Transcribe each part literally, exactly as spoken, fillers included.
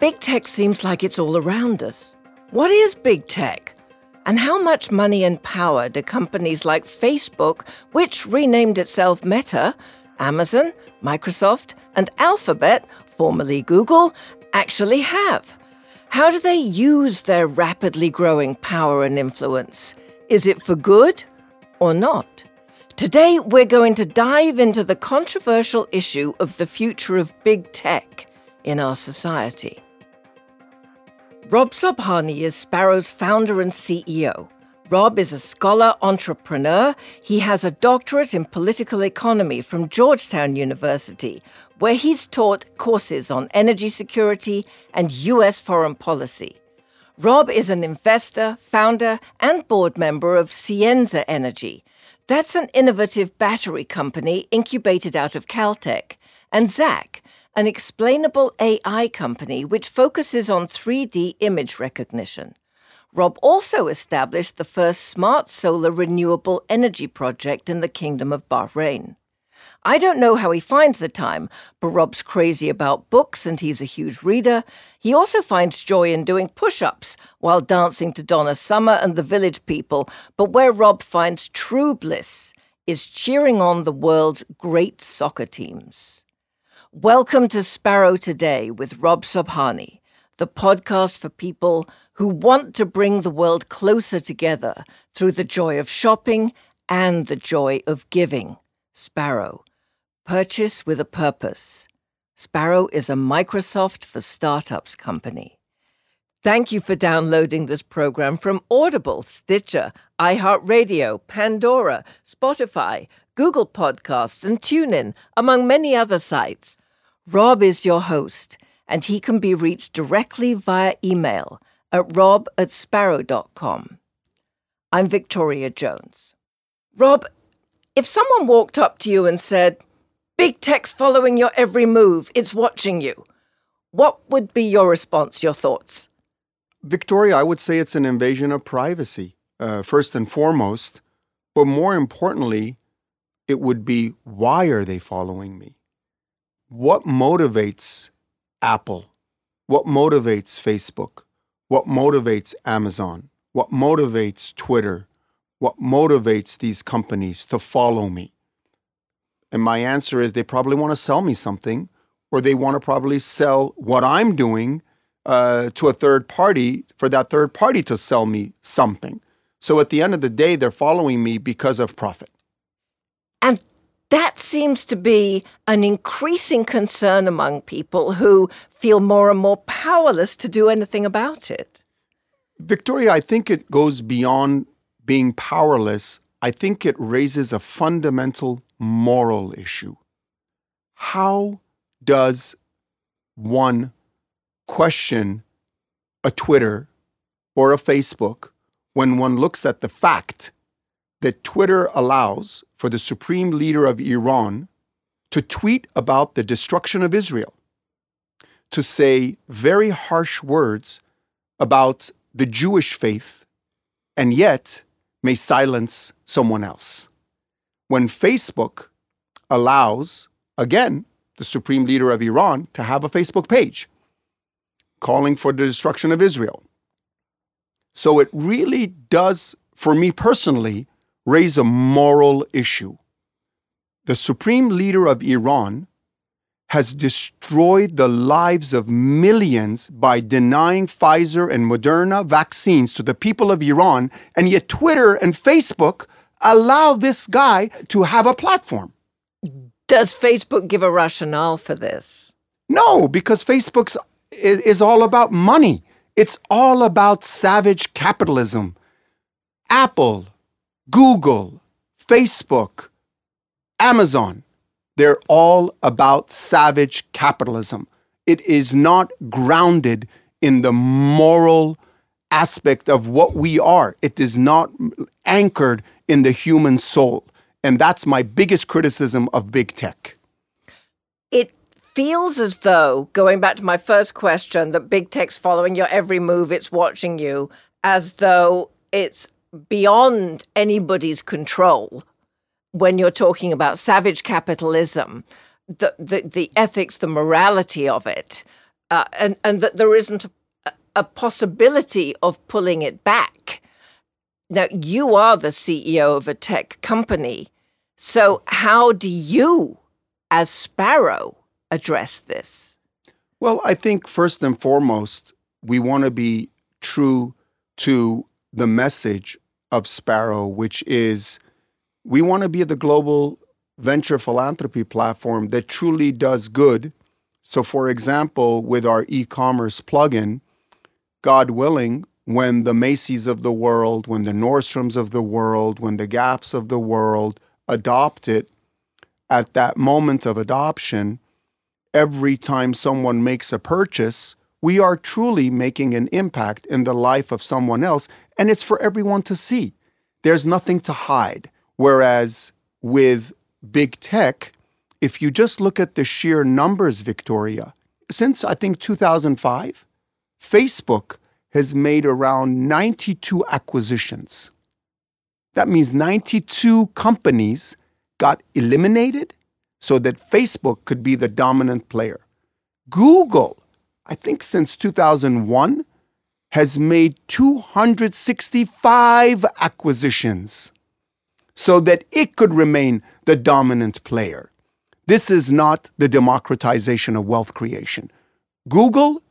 Big tech seems like it's all around us. What is big tech? And how much money and power do companies like Facebook, which renamed itself Meta, Amazon, Microsoft, and Alphabet, formerly Google, actually have? How do they use their rapidly growing power and influence? Is it for good or not? Today, we're going to dive into the controversial issue of the future of big tech in our society. Rob Sobhani is Sparo's founder and C E O. Rob is a scholar entrepreneur. He has a doctorate in political economy from Georgetown University, where he's taught courses on energy security and U S foreign policy. Rob is an investor, founder, and board member of Sienza Energy. That's an innovative battery company incubated out of Caltech. And Zach, an explainable A I company which focuses on three D image recognition. Rob also established the first smart solar renewable energy project in the Kingdom of Bahrain. I don't know how he finds the time, but Rob's crazy about books and he's a huge reader. He also finds joy in doing push-ups while dancing to Donna Summer and the Village People. But where Rob finds true bliss is cheering on the world's great soccer teams. Welcome to Sparo Today with Rob Sobhani, the podcast for people who want to bring the world closer together through the joy of shopping and the joy of giving. Sparo, purchase with a purpose. Sparo is a Microsoft for Startups company. Thank you for downloading this program from Audible, Stitcher, iHeartRadio, Pandora, Spotify, Google Podcasts, and TuneIn, among many other sites. Rob is your host, and he can be reached directly via email at rob at sparo dot com. I'm Victoria Jones. Rob, if someone walked up to you and said, "Big tech's following your every move, it's watching you," what would be your response, your thoughts? Victoria, I would say it's an invasion of privacy, uh, first and foremost. But more importantly, it would be, why are they following me? What motivates Apple? What motivates Facebook? What motivates Amazon? What motivates Twitter? What motivates these companies to follow me? And my answer is they probably want to sell me something, or they want to probably sell what I'm doing uh, to a third party for that third party to sell me something. So at the end of the day, they're following me because of profit. And that seems to be an increasing concern among people who feel more and more powerless to do anything about it. Victoria, I think it goes beyond being powerless. I think it raises a fundamental moral issue. How does one question a Twitter or a Facebook when one looks at the fact that Twitter allows for the Supreme Leader of Iran to tweet about the destruction of Israel, to say very harsh words about the Jewish faith, and yet may silence someone else? When Facebook allows, again, the Supreme Leader of Iran to have a Facebook page calling for the destruction of Israel. So it really does, for me personally, raise a moral issue. The Supreme Leader of Iran has destroyed the lives of millions by denying Pfizer and Moderna vaccines to the people of Iran, and yet Twitter and Facebook allow this guy to have a platform. Does Facebook give a rationale for this? No, because Facebook's is all about money. It's all about savage capitalism. Apple, Google, Facebook, Amazon, they're all about savage capitalism. It is not grounded in the moral aspect of what we are. It is not anchored in the human soul. And that's my biggest criticism of big tech. It feels as though, going back to my first question, that big tech's following your every move, it's watching you, as though it's beyond anybody's control when you're talking about savage capitalism, the the, the ethics, the morality of it. uh, and, and that there isn't a, a possibility of pulling it back. Now, you are the C E O of a tech company. So how do you, as Sparo, address this? Well, I think first and foremost, we want to be true to the message of Sparo, which is we want to be the global venture philanthropy platform that truly does good. So, for example, with our e-commerce plugin, God willing, when the Macy's of the world, when the Nordstroms of the world, when the Gaps of the world adopt it, at that moment of adoption, every time someone makes a purchase, we are truly making an impact in the life of someone else, and it's for everyone to see. There's nothing to hide. Whereas with big tech, if you just look at the sheer numbers, Victoria, since I think two thousand five, Facebook has made around ninety-two acquisitions. That means ninety-two companies got eliminated so that Facebook could be the dominant player. Google, I think since two thousand one, has made two hundred sixty-five acquisitions so that it could remain the dominant player. This is not the democratization of wealth creation. Google,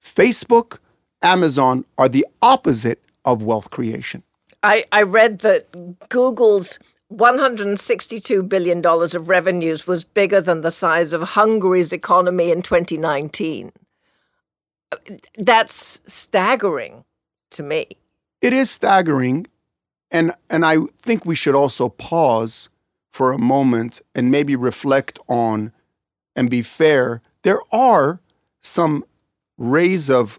Facebook, Amazon are the opposite of wealth creation. I, I read that Google's one hundred sixty-two billion dollars of revenues was bigger than the size of Hungary's economy in twenty nineteen. That's staggering to me. It is staggering. And and I think we should also pause for a moment and maybe reflect on and be fair. There are some rays of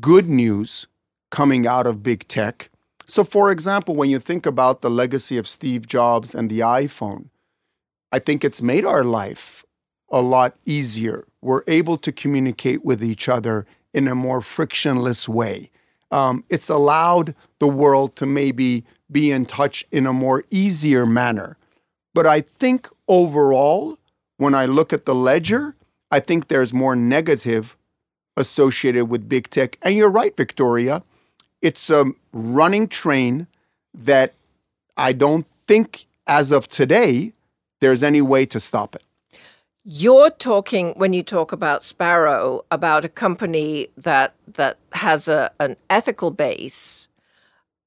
good news coming out of big tech. So, for example, when you think about the legacy of Steve Jobs and the iPhone, I think it's made our life a lot easier. We're able to communicate with each other in a more frictionless way. Um, it's allowed the world to maybe be in touch in a more easier manner. But I think overall, when I look at the ledger, I think there's more negative associated with big tech. And you're right, Victoria. It's a running train that I don't think, as of today, there's any way to stop it. You're talking, when you talk about Sparo, about a company that that has a, an ethical base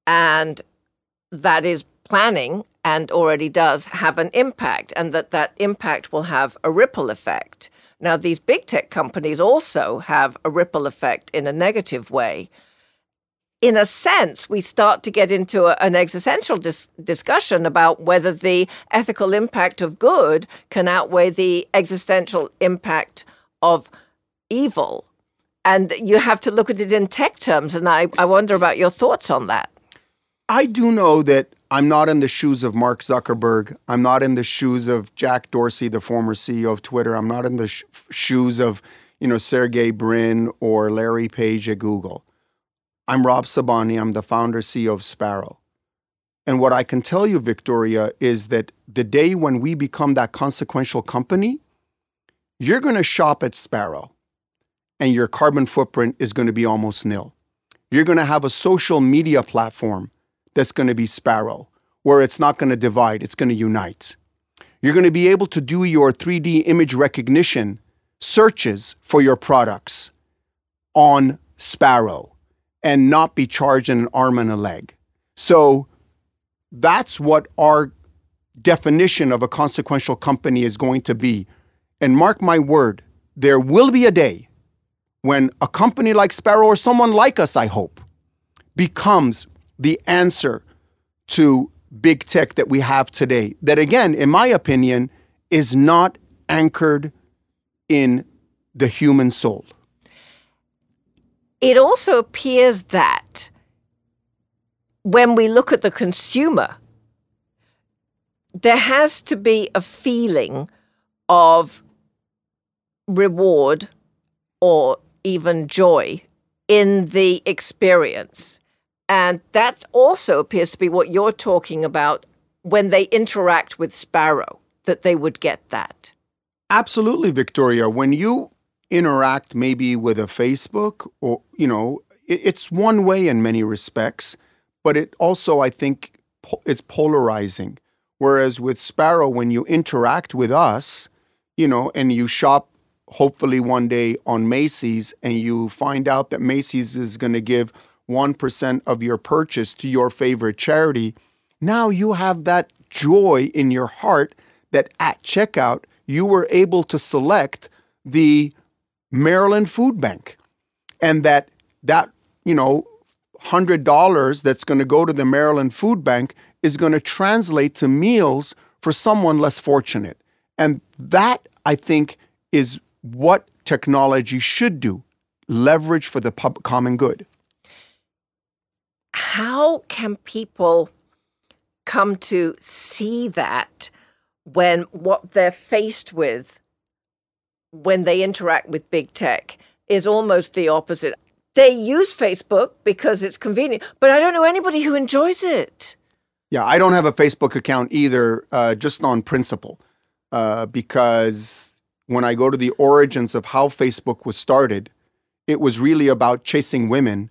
and that is planning and already does have an impact, and that that impact will have a ripple effect. Now, these big tech companies also have a ripple effect in a negative way. In a sense, we start to get into a, an existential dis- discussion about whether the ethical impact of good can outweigh the existential impact of evil. And you have to look at it in tech terms, and I, I wonder about your thoughts on that. I do know that I'm not in the shoes of Mark Zuckerberg. I'm not in the shoes of Jack Dorsey, the former C E O of Twitter. I'm not in the sh- shoes of, you know, Sergey Brin or Larry Page at Google. I'm Rob Sobhani. I'm the founder, C E O of Sparo. And what I can tell you, Victoria, is that the day when we become that consequential company, you're going to shop at Sparo and your carbon footprint is going to be almost nil. You're going to have a social media platform that's going to be Sparo, where it's not going to divide, it's going to unite. You're going to be able to do your three D image recognition searches for your products on Sparo and not be charged an arm and a leg. So that's what our definition of a consequential company is going to be. And mark my word, there will be a day when a company like Sparo, or someone like us, I hope, becomes the answer to big tech that we have today. That, again, in my opinion, is not anchored in the human soul. It also appears that when we look at the consumer, there has to be a feeling of reward or even joy in the experience. And that also appears to be what you're talking about when they interact with Sparo, that they would get that. Absolutely, Victoria. When you interact maybe with a Facebook or, you know, it, it's one way in many respects, but it also, I think, po- it's polarizing. Whereas with Sparo, when you interact with us, you know, and you shop hopefully one day on Macy's and you find out that Macy's is going to give one percent of your purchase to your favorite charity, now you have that joy in your heart that at checkout, you were able to select the Maryland Food Bank and that, that you know, one hundred dollars that's going to go to the Maryland Food Bank is going to translate to meals for someone less fortunate. And that, I think, is what technology should do, leverage for the pub- common good. How can people come to see that when what they're faced with when they interact with big tech is almost the opposite? They use Facebook because it's convenient, but I don't know anybody who enjoys it. Yeah, I don't have a Facebook account either, uh, just on principle, uh, because when I go to the origins of how Facebook was started, it was really about chasing women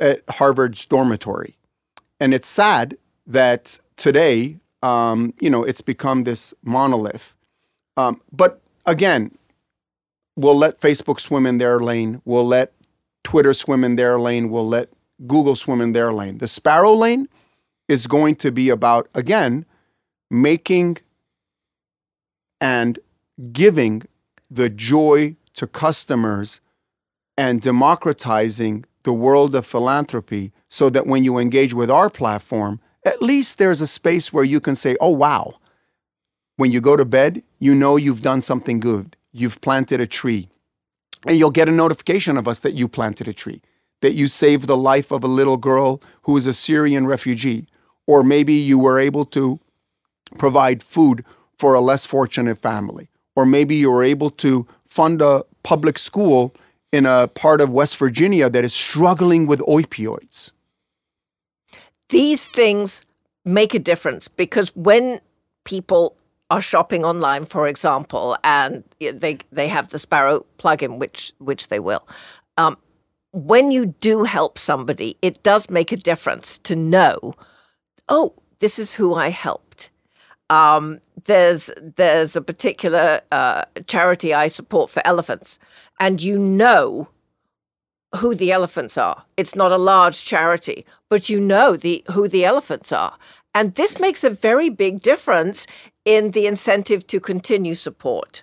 at Harvard's dormitory. And it's sad that today, um, you know, it's become this monolith. Um, but again, we'll let Facebook swim in their lane. We'll let Twitter swim in their lane. We'll let Google swim in their lane. The Sparo lane is going to be about, again, making and giving the joy to customers and democratizing the world of philanthropy so that when you engage with our platform, at least there's a space where you can say, oh, wow, when you go to bed, you know you've done something good. You've planted a tree. And you'll get a notification of us that you planted a tree, that you saved the life of a little girl who is a Syrian refugee, or maybe you were able to provide food for a less fortunate family, or maybe you were able to fund a public school in a part of West Virginia that is struggling with opioids. These things make a difference because when people are shopping online, for example, and they they have the Sparo plugin, which which they will, um, when you do help somebody, it does make a difference to know, oh, this is who I helped. Um, there's there's a particular uh, charity I support for elephants, and you know who the elephants are. It's not a large charity, but you know the who the elephants are. And this makes a very big difference in the incentive to continue support.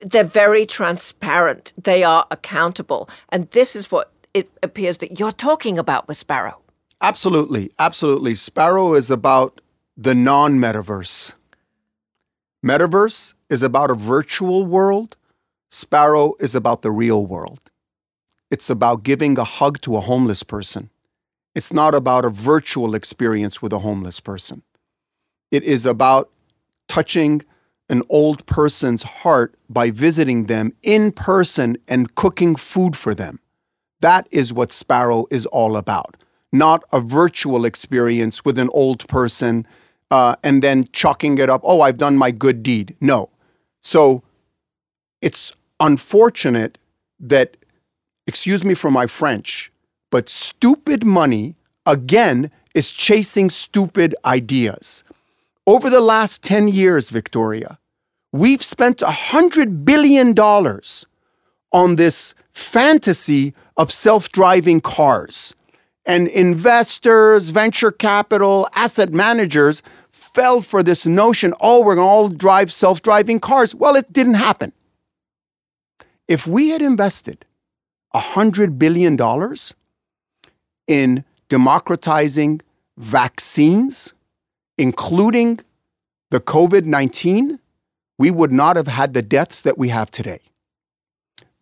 They're very transparent. They are accountable. And this is what it appears that you're talking about with Sparo. Absolutely. Absolutely. Sparo is about the non-metaverse. Metaverse is about a virtual world. Sparo is about the real world. It's about giving a hug to a homeless person. It's not about a virtual experience with a homeless person. It is about touching an old person's heart by visiting them in person and cooking food for them. That is what Sparo is all about, not a virtual experience with an old person uh, and then chalking it up, oh, I've done my good deed. No. So it's unfortunate that, excuse me for my French, but stupid money, again, is chasing stupid ideas. Over the last ten years, Victoria, we've spent one hundred billion dollars on this fantasy of self-driving cars. And investors, venture capital, asset managers fell for this notion, oh, we're going to all drive self-driving cars. Well, it didn't happen. If we had invested one hundred billion dollars in democratizing vaccines, including the covid nineteen, we would not have had the deaths that we have today.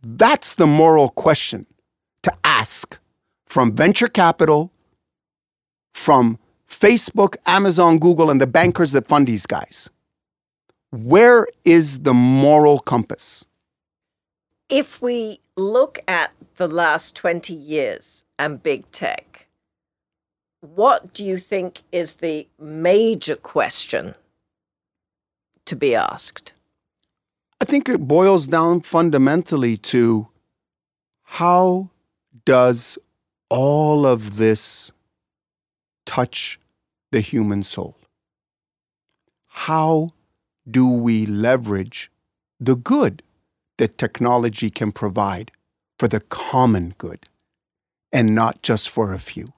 That's the moral question to ask from venture capital, from Facebook, Amazon, Google, and the bankers that fund these guys. Where is the moral compass? If we look at the last twenty years and big tech, what do you think is the major question to be asked? I think it boils down fundamentally to how does all of this touch the human soul? How do we leverage the good that technology can provide for the common good and not just for a few?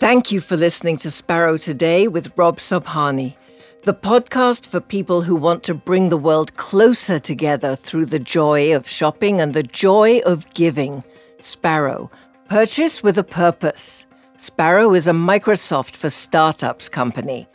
Thank you for listening to Sparo Today with Rob Sobhani, the podcast for people who want to bring the world closer together through the joy of shopping and the joy of giving. Sparo, purchase with a purpose. Sparo is a Microsoft for Startups company.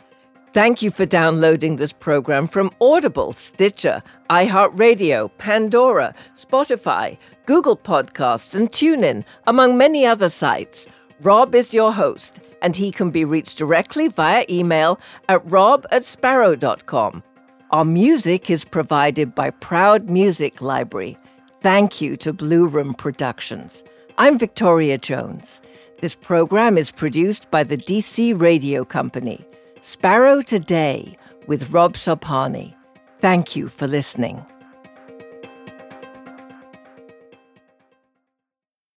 Thank you for downloading this program from Audible, Stitcher, iHeartRadio, Pandora, Spotify, Google Podcasts, and TuneIn, among many other sites. Rob is your host, and he can be reached directly via email at rob at sparo dot com. Our music is provided by Proud Music Library. Thank you to Blue Room Productions. I'm Victoria Jones. This program is produced by the D C Radio Company. Sparo Today with Rob Sobhani. Thank you for listening.